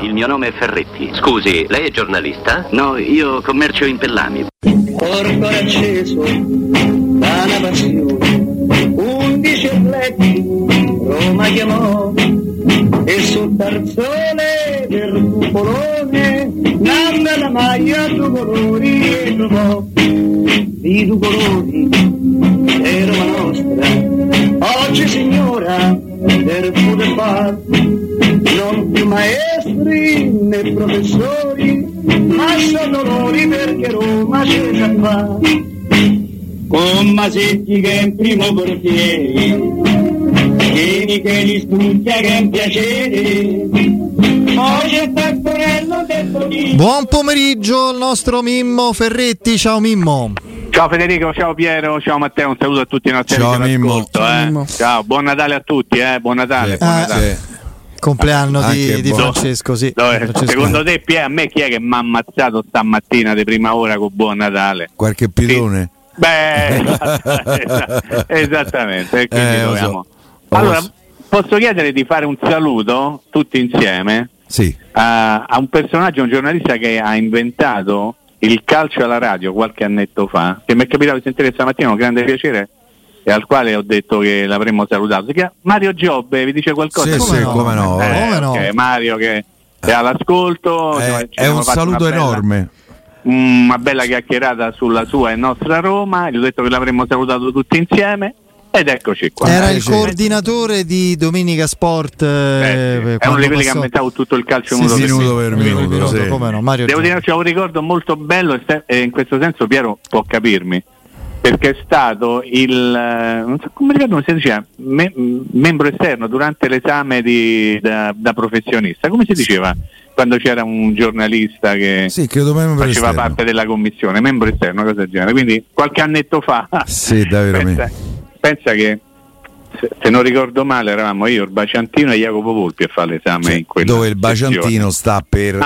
Il mio nome è Ferretti. Scusi, lei è giornalista? No, io commercio in pellami. Corpo acceso, vana passione, 11 atleti, Roma chiamò, e sul tarzone del cupolone, nanna la maglia due colori e trovò. Di due colori, è Roma nostra, oggi signora, del pure far. Non più maestri né professori, ma sono loro perché Roma c'è già qua. Con Masetti che è in primo portiere, e Micheli Stucchia che è un piacere. Buon pomeriggio al nostro Mimmo Ferretti, ciao Mimmo. Ciao Federico, ciao Piero, ciao Matteo, un saluto a tutti i nostri amici d'ascolto. Ciao, buon Natale a tutti, buon Natale. Buon Natale. Sì. Compleanno di Francesco, sì. Francesco. Secondo te, Pia, a me chi è che mi ha ammazzato stamattina di prima ora con Buon Natale? Qualche pilone? Sì. Beh, esattamente. Quindi dobbiamo. So. Allora, posso chiedere di fare un saluto tutti insieme? Sì. A un personaggio, un giornalista che ha inventato il calcio alla radio qualche annetto fa, che mi è capitato di sentire stamattina, un grande piacere, e al quale ho detto che l'avremmo salutato. Mario Giobbe, vi dice qualcosa? Sì, come no. Okay, Mario che è all'ascolto, è un saluto enorme, una bella chiacchierata sulla sua e nostra Roma. Gli ho detto che l'avremmo salutato tutti insieme ed eccoci qua. Era il coordinatore di Domenica Sport, è uno di quelli che ha inventato tutto il calcio minuto per minuto. Sì. Come no, Mario Giobbe. Devo dire, c'è un ricordo molto bello e in questo senso Piero può capirmi, perché è stato membro esterno durante l'esame da professionista. Come si diceva quando c'era un giornalista che faceva parte della commissione? Membro esterno, cosa del genere. Quindi qualche annetto fa. Sì, pensa che, se non ricordo male, eravamo io, il Baciantino e Jacopo Volpi a fare l'esame in quella dove il Baciantino sezione. Sta per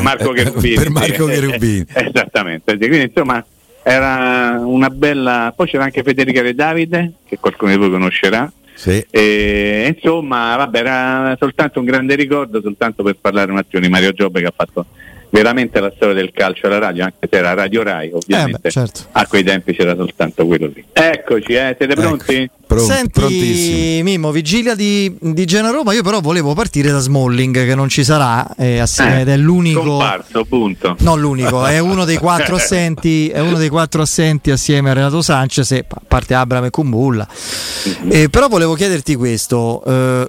Marco Cherubini. Per Marco Cherubini. Esattamente. Quindi insomma era una bella. Poi c'era anche Federica De Davide, che qualcuno di voi conoscerà. Sì. E insomma, era soltanto un grande ricordo, soltanto per parlare un attimo di Mario Giobbe, che ha fatto veramente la storia del calcio alla radio, anche se era Radio Rai, ovviamente. Certo. A quei tempi c'era soltanto quello lì. Eccoci, siete pronti? Ecco. Senti, prontissimo. Mimmo, vigilia di Genoa-Roma, io però volevo partire da Smalling, che non ci sarà assieme, ed è l'unico comparso, punto. Non l'unico, è uno dei quattro assenti, assieme a Renato Sanchez, e parte Abraham e Kumbulla. Però volevo chiederti questo,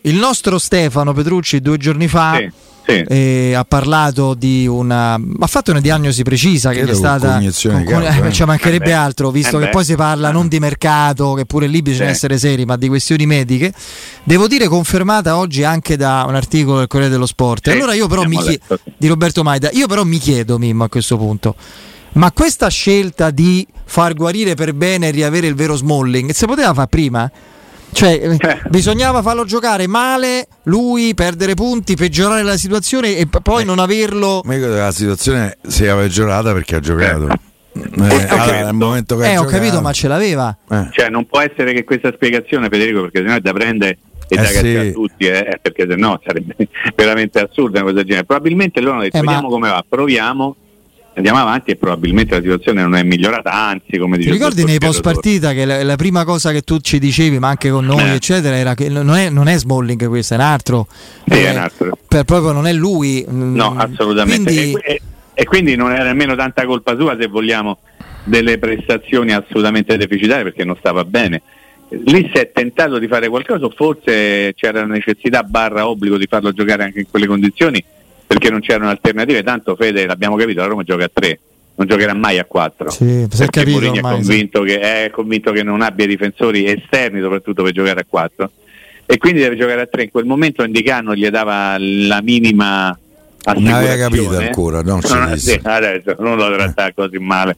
il nostro Stefano Petrucci 2 giorni fa ha parlato di ha fatto una diagnosi precisa che è stata cioè mancherebbe altro, visto che poi si parla non di mercato, che pure lì bisogna essere seri, ma di questioni mediche. Devo dire confermata oggi anche da un articolo del Corriere dello Sport. Allora io però di Roberto Maida. Io però mi chiedo, Mimmo, a questo punto, ma questa scelta di far guarire per bene e riavere il vero Smalling se poteva fare prima? Cioè, bisognava farlo giocare male, lui perdere punti, peggiorare la situazione e poi non averlo. La situazione si è peggiorata perché ha giocato. Allora, nel momento che ho capito, ma ce l'aveva. Cioè, non può essere che questa spiegazione, Federico, perché sennò è da prendere e da cacciare tutti, perché sennò sarebbe veramente assurda una cosa del genere. Probabilmente loro hanno detto: vediamo come va, proviamo. Andiamo avanti e probabilmente la situazione non è migliorata, anzi, come dicevo. Ti ricordi nei post partita che la prima cosa che tu ci dicevi, ma anche con noi, eccetera, era che non è Smalling, questo è un altro. È un altro. Per proprio non è lui. No, assolutamente. Quindi... E quindi non era nemmeno tanta colpa sua, se vogliamo, delle prestazioni assolutamente deficitarie, perché non stava bene. Lì si è tentato di fare qualcosa, forse c'era necessità / obbligo di farlo giocare anche in quelle condizioni, perché non c'erano alternative. Tanto, Fede, l'abbiamo capito, la Roma gioca a 3, non giocherà mai a 4, sì, perché Mourinho è convinto che non abbia difensori esterni soprattutto per giocare a 4, e quindi deve giocare a 3. In quel momento Indicano gli dava la minima assicurazione. Non aveva capito ancora, adesso non lo tratta così male.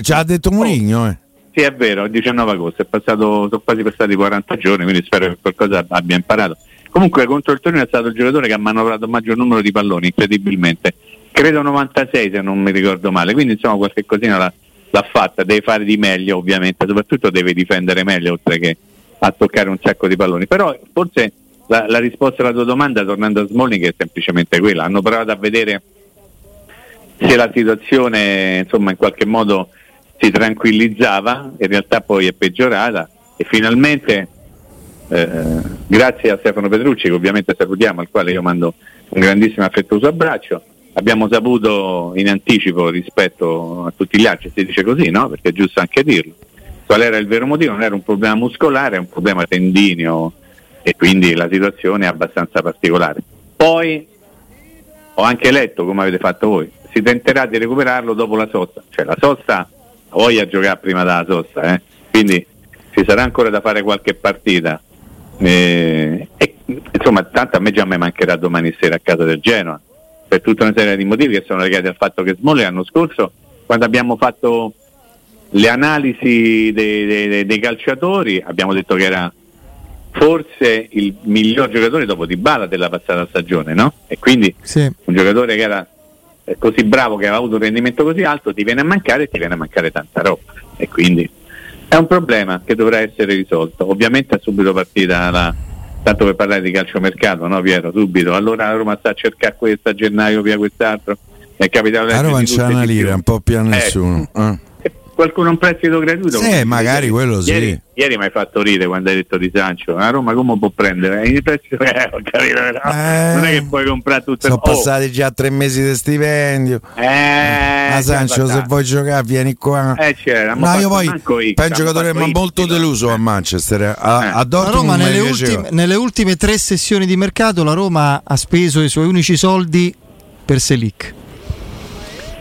Ci ha detto Mourinho. Sì, è vero, il 19 agosto sono quasi passati 40 giorni, quindi spero che qualcosa abbia imparato. Comunque contro il Torino è stato il giocatore che ha manovrato il maggior numero di palloni, incredibilmente, credo 96 se non mi ricordo male, quindi insomma qualche cosina l'ha fatta. Deve fare di meglio ovviamente, soprattutto deve difendere meglio oltre che a toccare un sacco di palloni. Però forse la risposta alla tua domanda, tornando a Smalling, è semplicemente quella: hanno provato a vedere se la situazione insomma in qualche modo si tranquillizzava, in realtà poi è peggiorata e finalmente... grazie a Stefano Petrucci, che ovviamente salutiamo, al quale io mando un grandissimo affettuoso abbraccio, abbiamo saputo in anticipo rispetto a tutti gli altri, si dice così, no? Perché è giusto anche dirlo, qual era il vero motivo. Non era un problema muscolare, è un problema tendineo, e quindi la situazione è abbastanza particolare. Poi ho anche letto, come avete fatto voi, si tenterà di recuperarlo dopo la sosta. Cioè, la sosta, voglia giocare prima della sosta, quindi ci sarà ancora da fare qualche partita. Insomma, tanto a me mancherà domani sera a casa del Genoa, per tutta una serie di motivi che sono legati al fatto che Smalling l'anno scorso, quando abbiamo fatto le analisi dei calciatori, abbiamo detto che era forse il miglior giocatore dopo Dybala della passata stagione, no? E quindi un giocatore che era così bravo, che aveva avuto un rendimento così alto, ti viene a mancare tanta roba, e quindi è un problema che dovrà essere risolto. Ovviamente è subito partita tanto per parlare di calciomercato, no Piero? Subito. Allora la Roma sta a cercare questo a gennaio, via quest'altro. È capitato la Roma non c'ha una lira, un po' più a nessuno. Qualcuno un prestito gratuito? Sì, magari quello sì. Ieri mi hai fatto ridere quando hai detto di Sancho. La Roma come può prendere? Il prestito non è che puoi comprare tutto. Sono passati già 3 mesi di stipendio. Ma Sancho, se vuoi giocare vieni qua. Ma io poi per un giocatore molto deluso a Manchester. A Dortmund, la Roma nelle ultime 3 sessioni di mercato la Roma ha speso i suoi unici soldi per Selic.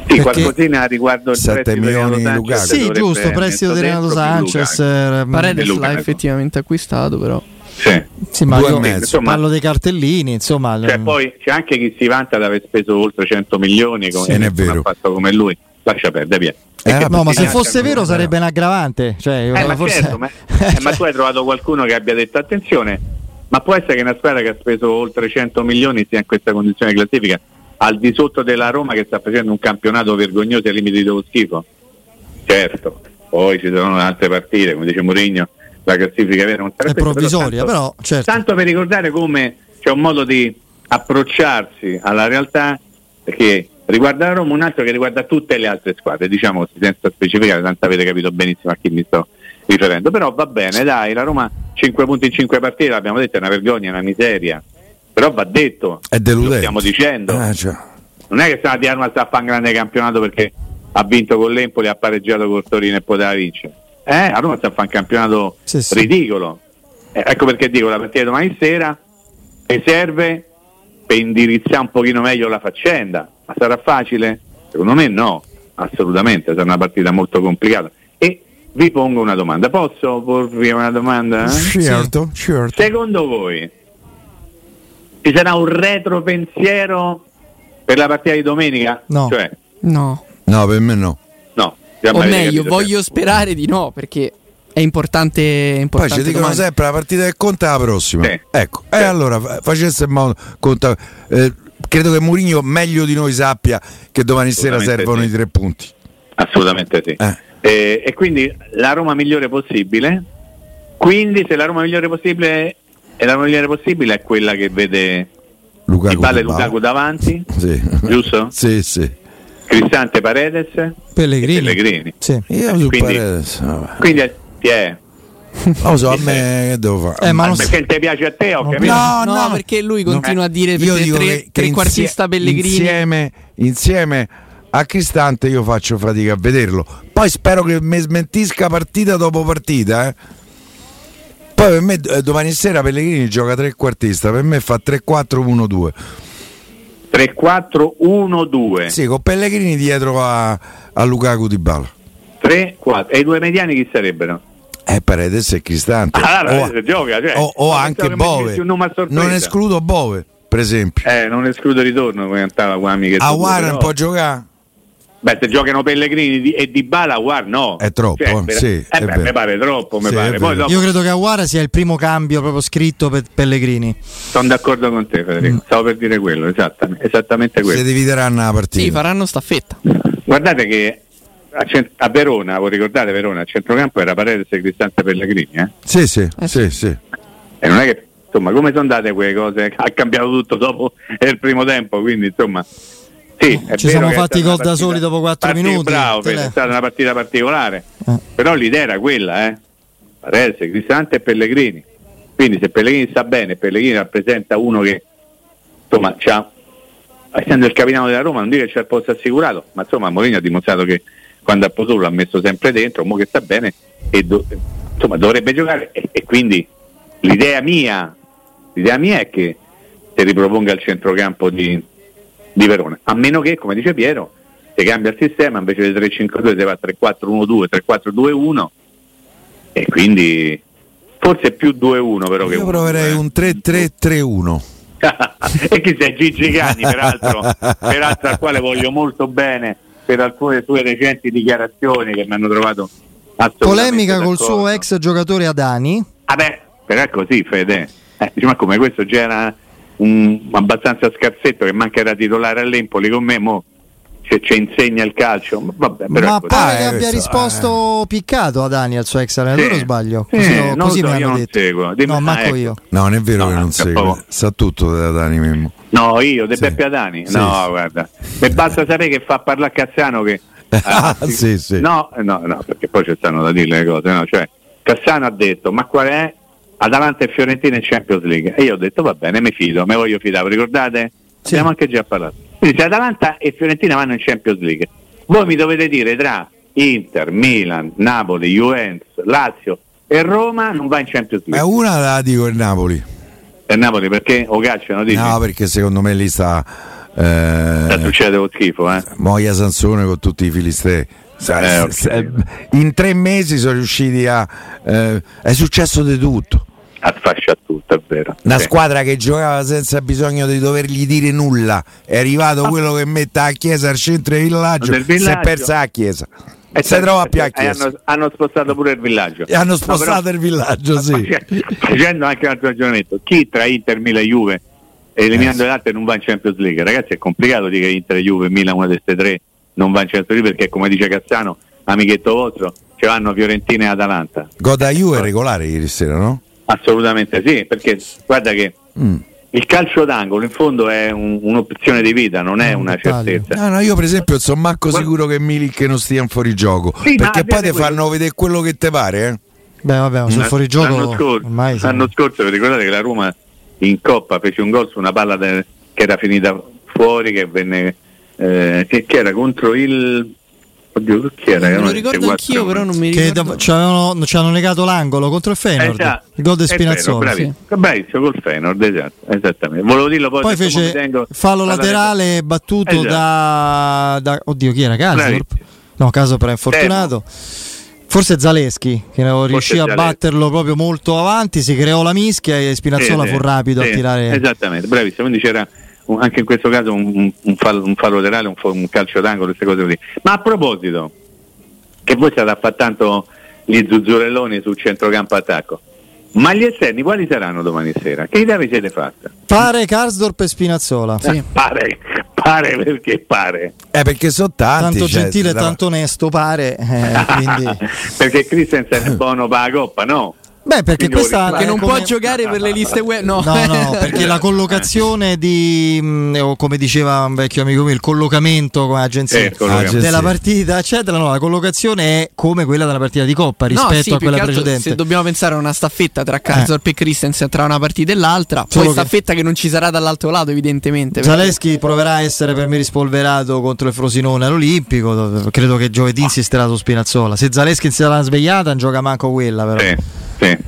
Sì, qualcosina riguardo il 7 milioni di Lukaku. Sì, giusto, prestito di Renato Sanchez. Paredes l'ha effettivamente acquistato, però. Sì, ma io insomma, parlo dei cartellini, insomma. Cioè, poi c'è anche chi si vanta di aver speso oltre 100 milioni, ha fatto come lui. Lascia perdere, via. No, ma se fosse vero sarebbe un aggravante. Cioè, ma tu hai trovato qualcuno che abbia detto attenzione, ma può essere che una squadra che ha speso oltre 100 milioni sia in questa condizione di classifica, al di sotto della Roma che sta facendo un campionato vergognoso ai limiti dello schifo. Certo, poi ci sono altre partite, come dice Mourinho, la classifica vera non è provvisoria, però certo. Tanto per ricordare come c'è un modo di approcciarsi alla realtà che riguarda la Roma, un altro che riguarda tutte le altre squadre, diciamo così, senza specificare, tanto avete capito benissimo a chi mi sto riferendo. Però va bene, dai, la Roma 5 punti in 5 partite, l'abbiamo detto, è una vergogna, è una miseria. Però va detto, è deludente. Lo stiamo dicendo, non è che sta di Arma sta a fare un grande campionato perché ha vinto con l'Empoli, ha pareggiato col Torino e poteva vincere. A Roma sta a fare un campionato ridicolo. Ecco perché dico, la partita domani sera che serve per indirizzare un pochino meglio la faccenda. Ma sarà facile? Secondo me no, assolutamente, sarà una partita molto complicata. E vi pongo una domanda, posso porvi una domanda? Certo. Secondo voi ci sarà un retropensiero per la partita di domenica? No, per me no. O meglio, voglio sperare di no, perché È importante. Poi ci dicono sempre la partita che conta la prossima. Sì. Ecco. Sì. Allora facesse modo conta. Credo che Mourinho meglio di noi sappia che domani sera servono i 3 punti. Assolutamente sì. E quindi la Roma migliore possibile. Quindi se la Roma migliore possibile è la migliore possibile, è quella che vede Lukaku, Dybala e Lukaku davanti. Sì. Giusto? Sì, sì. Cristante, Paredes, Pellegrini. Sì. Io su quindi, Paredes. Quindi ti è. Non so, a me che devo fare? Perché non ti piace a te, ho capito? No, perché lui continua a dire trequartista Pellegrini. Insieme a Cristante io faccio fatica a vederlo. Poi spero che mi smentisca partita dopo partita, Poi per me domani sera Pellegrini gioca trequartista, per me fa 3-4-1-2. 3-4-1-2. Sì, con Pellegrini dietro a Lukaku Dybala. 3-4. E i due mediani chi sarebbero? Paredes e Cristante. Allora, Paredes gioca, o anche Bove. Non escludo Bove, per esempio. Non escludo ritorno, come cantava qua amica. Aouar non può giocare? Beh, se giocano Pellegrini e Dybala, Aouar no. È troppo, sì. Mi pare troppo, mi pare. Poi dopo... Io credo che Aouar sia il primo cambio proprio scritto per Pellegrini. Sono d'accordo con te, Federico. Stavo per dire quello, esattamente quello. Si divideranno la partita. Sì, faranno staffetta. Guardate che a Verona, voi ricordate Verona, a centrocampo era Paredes e Cristante Pellegrini, Sì. E non è che, insomma, come sono andate quelle cose? Ha cambiato tutto dopo il primo tempo, quindi, insomma... Sì, ci siamo fatti gol da soli dopo 4 minuti. Bravo, è stata una partita particolare. Però l'idea era quella, Paredes, Cristante e Pellegrini. Quindi se Pellegrini sta bene, Pellegrini rappresenta uno che, insomma, essendo il capitano della Roma, non dire che c'è il posto assicurato, ma insomma Mourinho ha dimostrato che quando ha potuto l'ha messo sempre dentro, mo che sta bene e insomma dovrebbe giocare e quindi l'idea mia è che si riproponga il centrocampo di Verona, a meno che, come dice Piero, se cambia il sistema, invece del 3-5-2 si va 3-4-1-2, 3-4-2-1 e quindi forse più 2-1 però che io proverei un 3-3-3-1 e chi sei Gigi Cani peraltro al quale voglio molto bene per alcune sue recenti dichiarazioni che mi hanno trovato polemica d'accordo. Col suo ex giocatore Adani però è così Fede, ma come questo c'era un abbastanza scarsetto che manca era titolare all'Empoli con me mo ci insegna il calcio ma pare che abbia risposto piccato a Dani al suo ex allenatore o sbaglio? Io non seguo. No, non è vero che non seguo, sa tutto da Dani Mimmo. No, io De Beppe a Dani no, guarda, mi basta sapere che fa parlare Cassano che no, perché poi ci stanno da dire le cose, no? Cioè Cassano ha detto ma qual è Atalanta e Fiorentina in Champions League e io ho detto va bene, mi fido, me voglio fidare, ricordate? Sì. Abbiamo anche già parlato, quindi se Atalanta e Fiorentina vanno in Champions League voi mi dovete dire tra Inter, Milan, Napoli, Juventus, Lazio e Roma non va in Champions League. Ma una la dico il Napoli perché o cacciano dici? No, perché secondo me lì sta succede lo schifo Moia Sansone con tutti i filistei. In 3 mesi sono riusciti a è successo di tutto a fascia tutto, è vero, una squadra che giocava senza bisogno di dovergli dire nulla, è arrivato quello che mette a chiesa al centro del villaggio, si è persa la chiesa e si trova più a chiesa, hanno spostato pure il villaggio e hanno spostato il villaggio facendo anche un altro ragionamento, chi tra Inter, Milan e Juve eliminando l'altro non va in Champions League, ragazzi è complicato dire Inter, Juve, Milan, una di queste tre non va in Champions League perché come dice Cassano amichetto vostro, ci vanno Fiorentina e Atalanta. Godaiu è regolare ieri sera, no? Assolutamente sì, perché guarda che il calcio d'angolo in fondo è un'opzione di vita, non è una certezza. No, io per esempio sono manco sicuro che Milik non stia in fuorigioco, sì, perché poi ti fanno vedere quello che te pare Beh vabbè, sul fuorigioco l'anno scorso vi ricordate che la Roma in Coppa fece un gol su una palla che era finita fuori, che venne che era contro il oddio chi era? Non lo ricordo anch'io però non mi ricordo che ci hanno legato l'angolo contro il Feyenoord il gol di Spinazzola bravissimo col Feyenoord esattamente volevo dirlo poi fece fallo laterale battuto da oddio chi era? Karsdorp? No, Karsdorp era infortunato forse Zalewski che riuscì a batterlo proprio molto avanti, si creò la mischia e Spinazzola fu rapido a tirare esattamente bravissimo, quindi c'era anche in questo caso un fallo laterale, un calcio d'angolo, queste cose così. Ma a proposito, che voi state a fare tanto gli zuzzurelloni sul centrocampo attacco. Ma gli esterni quali saranno domani sera? Che idea vi siete fatta? Pare Karsdorp e Spinazzola. Sì. Pare perché pare? Perché sono tanti. Tanto gentile e tanto onesto, pare. Quindi... perché Christensen è buono per la Coppa, no? Perché questa che non può giocare per le liste web, no, perché la collocazione di come diceva un vecchio amico mio, il collocamento come agenzia, della partita eccetera, no, la collocazione è come quella della partita di Coppa rispetto a quella precedente. Se dobbiamo pensare a una staffetta tra Karsdorp e Christensen tra una partita e l'altra, poi staffetta che non ci sarà dall'altro lato evidentemente. Zalewski proverà a essere per me rispolverato contro il Frosinone all'Olimpico, credo che giovedì insisterà su Spinazzola. Se Zalewski si sarà svegliata non gioca manco quella, però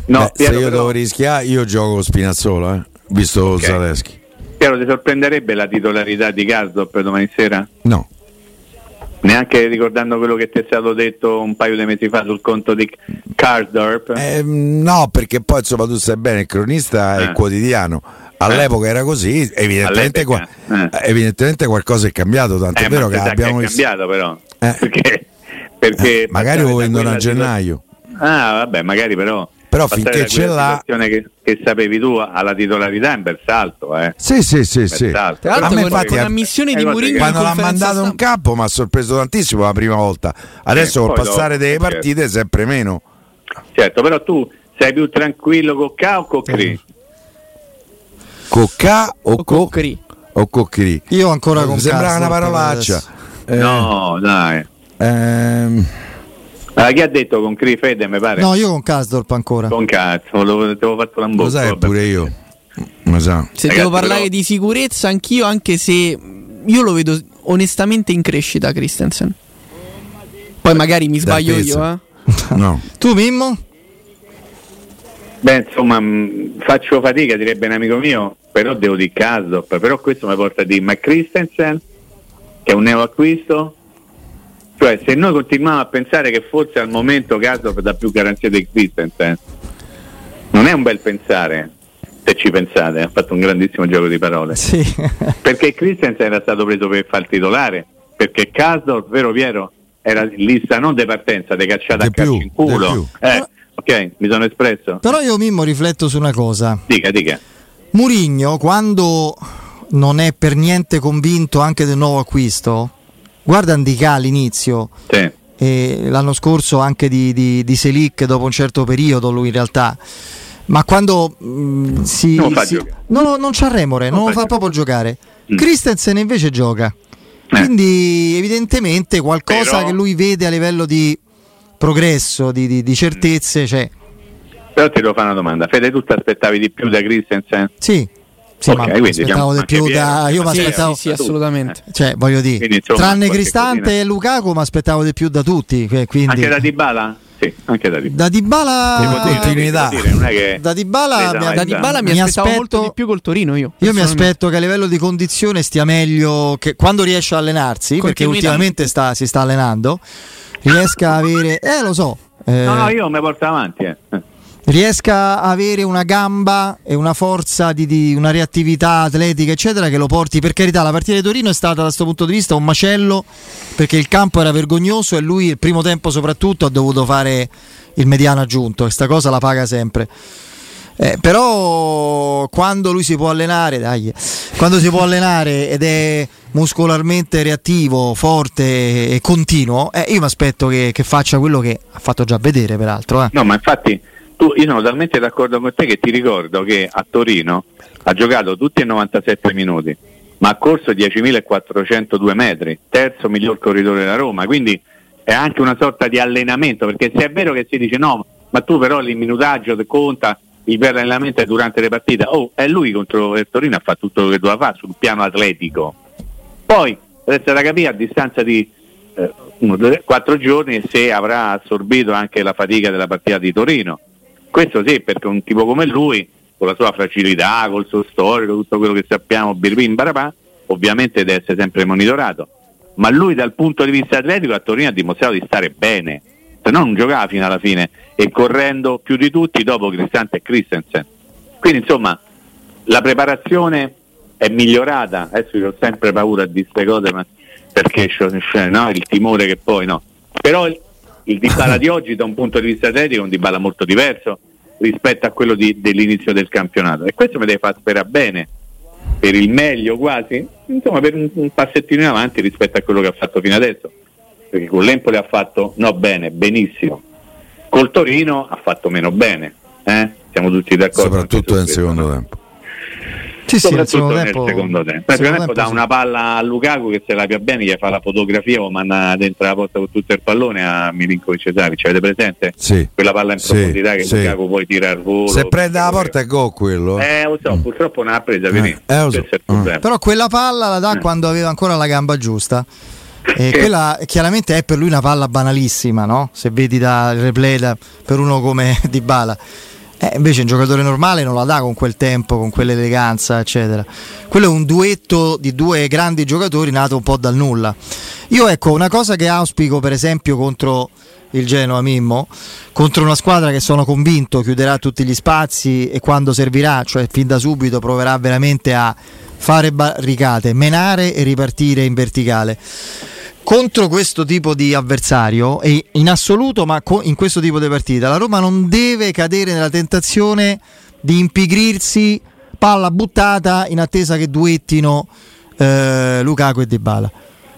No, Piero, se io devo rischiare, io gioco Spinazzola, visto Zalewski. Piero, ti sorprenderebbe la titolarità di Karsdorp per domani sera? No. Neanche ricordando quello che ti è stato detto un paio di mesi fa sul conto di Karsdorp? No, perché poi insomma tu sai bene, il cronista è quotidiano. All'epoca era così, evidentemente qualcosa è cambiato, tant'è vero che abbiamo visto... è cambiato però, perché magari lo vendono a gennaio. Magari però finché ce l'ha che sapevi tu alla titolarità è un bel salto, sì. Salto. Tra l'altro con la missione di Mourinho quando l'ha mandato in campo mi ha sorpreso tantissimo la prima volta, adesso col passare delle partite sempre meno. Certo, però tu sei più tranquillo con K o con Cri? Con K o con Cri? O con Cri? Io ancora con K. Sembrava una parolaccia. No, dai. Chi ha detto con Cri? Fede mi pare. No, io con Karsdorp ancora. Con cazzo, te avevo fatto l'ambocco. Lo sai pure io. Lo so. Se ragazzi, devo parlare però... di sicurezza anch'io, anche se io lo vedo onestamente in crescita Christensen. Poi magari mi sbaglio io. No. Tu Mimmo? Insomma, faccio fatica, direbbe un amico mio, però devo dire Karsdorp, però questo mi porta a dire, ma Christensen che è un neo acquisto? Cioè, se noi continuiamo a pensare che forse al momento Karsdorp dà più garanzia di Christensen, non è un bel pensare, se ci pensate. Ha fatto un grandissimo gioco di parole. Sì. Perché Christensen era stato preso per far titolare, perché Karsdorp, vero Piero, era lista non de partenza, de cacciata a calcio in culo. Ok, mi sono espresso. Però io Mimmo rifletto su una cosa. Dica. Mourinho, quando non è per niente convinto anche del nuovo acquisto, guarda Andicà all'inizio, l'anno scorso anche di Selic dopo un certo periodo lui in realtà, ma quando non c'ha remore, non lo fa proprio giocare. Christensen invece gioca, quindi evidentemente qualcosa però, che lui vede a livello di progresso, di certezze c'è. Però ti devo fare una domanda, Fede, tu ti aspettavi di più da Christensen? Sì. Sì, okay, ma mi aspettavo di più da... Io mi aspettavo... Sì, assolutamente. Cioè, voglio dire, quindi, tranne Cristante e Lukaku mi aspettavo di più da tutti. Quindi... Anche da Dybala? Sì, anche da Dybala. Da Dybala... continuità. Da Dybala mi aspettavo molto di più col Torino, io. Io mi aspetto che a livello di condizione stia meglio, che quando riesce a allenarsi, perché ultimamente si sta allenando, riesca a avere... lo so. No, io mi porto avanti, riesca a avere una gamba e una forza di una reattività atletica eccetera che lo porti, per carità la partita di Torino è stata da questo punto di vista un macello perché il campo era vergognoso e lui il primo tempo soprattutto ha dovuto fare il mediano aggiunto, questa cosa la paga sempre, però quando lui si può allenare ed è muscolarmente reattivo, forte e continuo, io mi aspetto che faccia quello che ha fatto già vedere peraltro, No, ma infatti io sono talmente d'accordo con te che ti ricordo che a Torino ha giocato tutti i 97 minuti, ma ha corso 10.402 metri, terzo miglior corridore della Roma, quindi è anche una sorta di allenamento, perché se è vero che si dice no, ma tu però il minutaggio conta, il vero allenamento è durante le partite, è lui contro il Torino ha fatto tutto quello che doveva fare sul piano atletico. Poi resta da capire a distanza di 4 giorni se avrà assorbito anche la fatica della partita di Torino. Questo sì, perché un tipo come lui, con la sua fragilità, col suo storico, tutto quello che sappiamo, birbim barabà, ovviamente deve essere sempre monitorato. Ma lui dal punto di vista atletico a Torino ha dimostrato di stare bene, se no non giocava fino alla fine, e correndo più di tutti dopo Cristante e Christensen. Quindi insomma, la preparazione è migliorata, adesso io ho sempre paura di queste cose, ma perché c'è il timore che poi no. Però Il Dybala di oggi, da un punto di vista tecnico, è un Dybala molto diverso rispetto a quello dell'inizio del campionato, e questo mi deve far sperare bene, per il meglio quasi, insomma, per un passettino in avanti rispetto a quello che ha fatto fino adesso, perché con l'Empoli ha fatto benissimo, col Torino ha fatto meno bene, siamo tutti d'accordo, soprattutto nel secondo tempo. Soprattutto nel secondo tempo dà una palla a Lukaku che se la pia bene, gli fa la fotografia o manda dentro la porta con tutto il pallone a Milinkovic Savic, avete presente? Sì. Quella palla in profondità che Lukaku poi tira al volo, se prende la porta è gol quello. Lo so, purtroppo non ha presa, però quella palla la dà quando aveva ancora la gamba giusta. E quella chiaramente è per lui una palla banalissima, no? Se vedi dal replay per uno come Dybala. Invece un giocatore normale non la dà con quel tempo, con quell'eleganza, eccetera. Quello è un duetto di due grandi giocatori nato un po' dal nulla. Io una cosa che auspico per esempio contro il Genoa, Mimmo, contro una squadra che sono convinto chiuderà tutti gli spazi e quando servirà, cioè fin da subito, proverà veramente a fare barricate, menare e ripartire in verticale. Contro questo tipo di avversario, e in assoluto, ma in questo tipo di partita, la Roma non deve cadere nella tentazione di impigrirsi, palla buttata in attesa che duettino Lukaku e Dybala,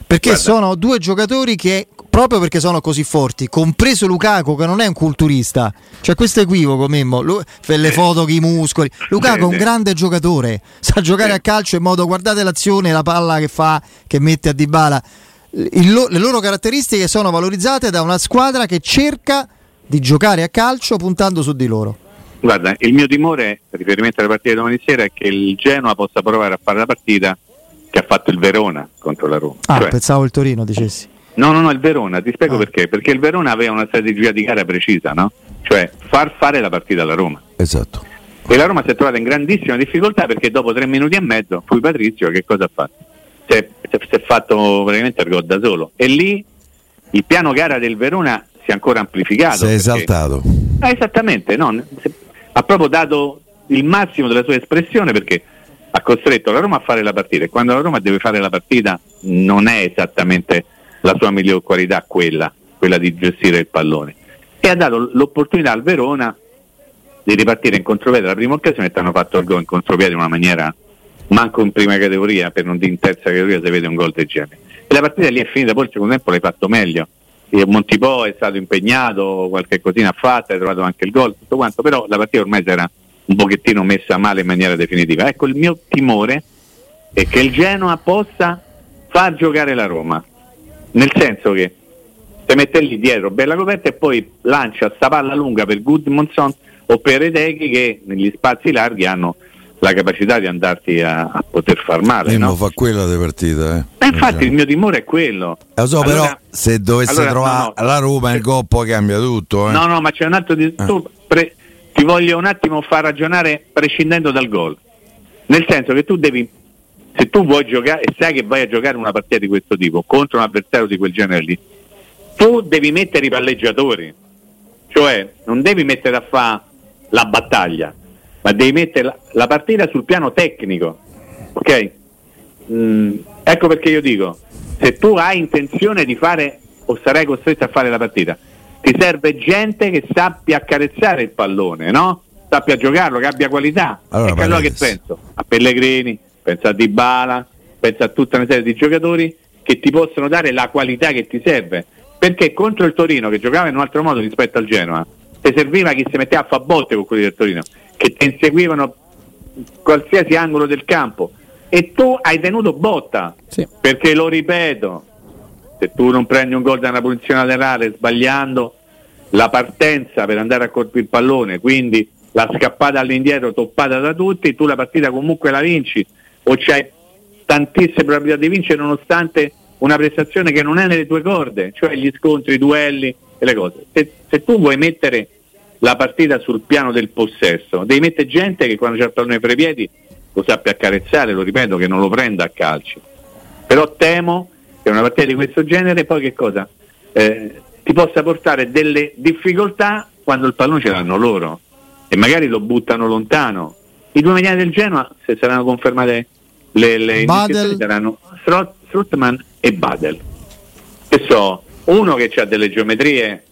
perché sono due giocatori che, proprio perché sono così forti, compreso Lukaku che non è un culturista, cioè questo equivoco, Mimmo, per le foto che i muscoli, Lukaku è un grande giocatore, sa giocare a calcio in modo, guardate l'azione, la palla che fa, che mette a Dybala. Le loro caratteristiche sono valorizzate da una squadra che cerca di giocare a calcio puntando su di loro. Guarda, il mio timore, riferimento alla partita di domani sera, è che il Genoa possa provare a fare la partita che ha fatto il Verona contro la Roma. Pensavo il Torino dicessi. No, il Verona, ti spiego perché. Perché il Verona aveva una strategia di gara precisa, no? Cioè far fare la partita alla Roma. Esatto. E la Roma si è trovata in grandissima difficoltà perché dopo 3 minuti e mezzo fu Patrizio, che cosa ha fatto? Si è fatto veramente il gol da solo, e lì il piano gara del Verona si è ancora amplificato, si è esaltato, esattamente, ha proprio dato il massimo della sua espressione, perché ha costretto la Roma a fare la partita, e quando la Roma deve fare la partita non è esattamente la sua miglior qualità quella di gestire il pallone, e ha dato l'opportunità al Verona di ripartire in contropiede alla prima occasione, e ti hanno fatto il gol in contropiede in una maniera manco in prima categoria, per non dire in terza categoria se vede un gol del genere. E la partita lì è finita, poi il secondo tempo l'hai fatto meglio, Montipò è stato impegnato, qualche cosina ha fatto, hai trovato anche il gol, tutto quanto, però la partita ormai si era un pochettino messa male in maniera definitiva. Ecco, il mio timore è che il Genoa possa far giocare la Roma, nel senso che se mette lì dietro bella coperta e poi lancia sta palla lunga per Gudmundsson o per Eteghi, che negli spazi larghi hanno la capacità di andarti a poter far male, e non fa quella di partita. Infatti il mio timore è quello. Lo so, allora, però se dovesse trovare la Roma il gol poi cambia tutto. No, ma c'è un altro ti voglio un attimo far ragionare prescindendo dal gol, nel senso che tu devi, se tu vuoi giocare e sai che vai a giocare una partita di questo tipo contro un avversario di quel genere lì, tu devi mettere i palleggiatori, cioè non devi mettere a fare la battaglia, ma devi mettere la partita sul piano tecnico, ok? Ecco perché io dico, se tu hai intenzione di fare o sarai costretto a fare la partita, ti serve gente che sappia accarezzare il pallone, no? Sappia giocarlo, che abbia qualità. Allora, che penso? A Pellegrini, penso a Dybala, penso a tutta una serie di giocatori che ti possono dare la qualità che ti serve, perché contro il Torino, che giocava in un altro modo rispetto al Genoa, ti serviva chi si metteva a fa botte con quelli del Torino, che ti inseguivano qualsiasi angolo del campo, e tu hai tenuto botta, perché lo ripeto, se tu non prendi un gol da una punizione laterale sbagliando la partenza per andare a colpire il pallone, quindi la scappata all'indietro toppata da tutti, tu la partita comunque la vinci o c'hai tantissime probabilità di vincere nonostante una prestazione che non è nelle tue corde, cioè gli scontri, i duelli e le cose. Se tu vuoi mettere la partita sul piano del possesso, devi mettere gente che quando c'è il pallone fra i piedi lo sappia accarezzare, lo ripeto, che non lo prenda a calci. Però temo che una partita di questo genere poi che cosa? Ti possa portare delle difficoltà quando il pallone ce l'hanno loro e magari lo buttano lontano. I due mediani del Genoa, se saranno confermate le iniziative, saranno Strootman e Badel, che uno che ha delle geometrie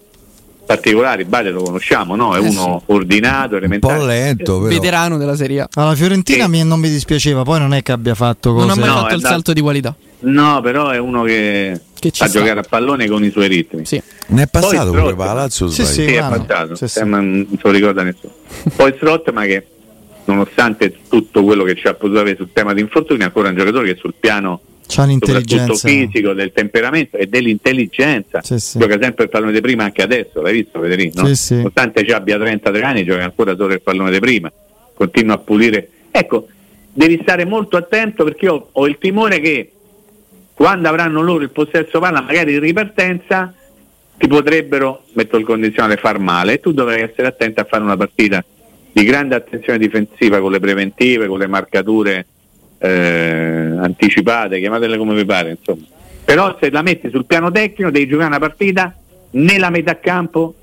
particolare, Bale lo conosciamo, no? È uno ordinato, elementare, un po' lento, però. Veterano della Serie A. Alla Fiorentina non mi dispiaceva, poi non è che abbia fatto cose. Non ha mai fatto il salto di qualità. No, però è uno che sa giocare a pallone con i suoi ritmi. Sì. Ne è passato pure Palazzo. Sì, è passato. Sì. Non se lo ricorda nessuno. Poi Strottman, che nonostante tutto quello che ci ha potuto avere sul tema di infortuni, è ancora un giocatore che sul piano c'ha l'intelligenza, soprattutto fisico, del temperamento e dell'intelligenza, gioca sempre il pallone di prima, anche adesso, l'hai visto Federico? No? Nonostante già abbia 33 anni gioca ancora solo il pallone di prima, continua a pulire. Ecco, devi stare molto attento, perché io ho il timore che quando avranno loro il possesso palla, magari in ripartenza, ti potrebbero, metto il condizionale, far male, e tu dovrai essere attento a fare una partita di grande attenzione difensiva, con le preventive, con le marcature anticipate, chiamatele come vi pare, insomma. Però se la metti sul piano tecnico devi giocare una partita nella metà campo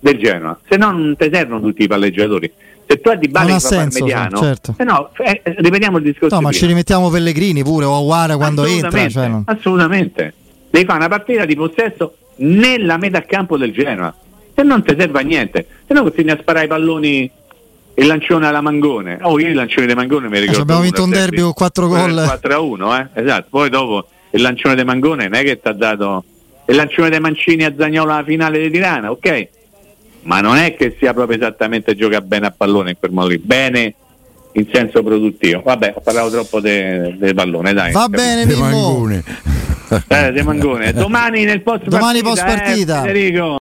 del Genoa, se no non ti servono tutti i palleggiatori. Se tu a Dybala fa fare mediano, certo. Se no, ripetiamo il discorso. No, ma prima ci rimettiamo Pellegrini pure o Aouar quando entra, cioè non... assolutamente. Devi fare una partita di possesso nella metà campo del Genoa, se non ti serve a niente, se no continui a sparare i palloni. Il lancione alla Mangone, io il lancione di Mangone mi ricordo. Abbiamo vinto un derby con 4 gol. 4-1, esatto. Poi dopo il lancione di Mangone non è che ti ha dato il lancione dei Mancini a Zaniolo alla finale di Tirana, ok? Ma non è che sia proprio esattamente gioca bene a pallone in quel modo lì, bene in senso produttivo. Vabbè, ho parlato troppo del pallone, dai. Va bene, De Mangone. Domani nel post partita. Federico.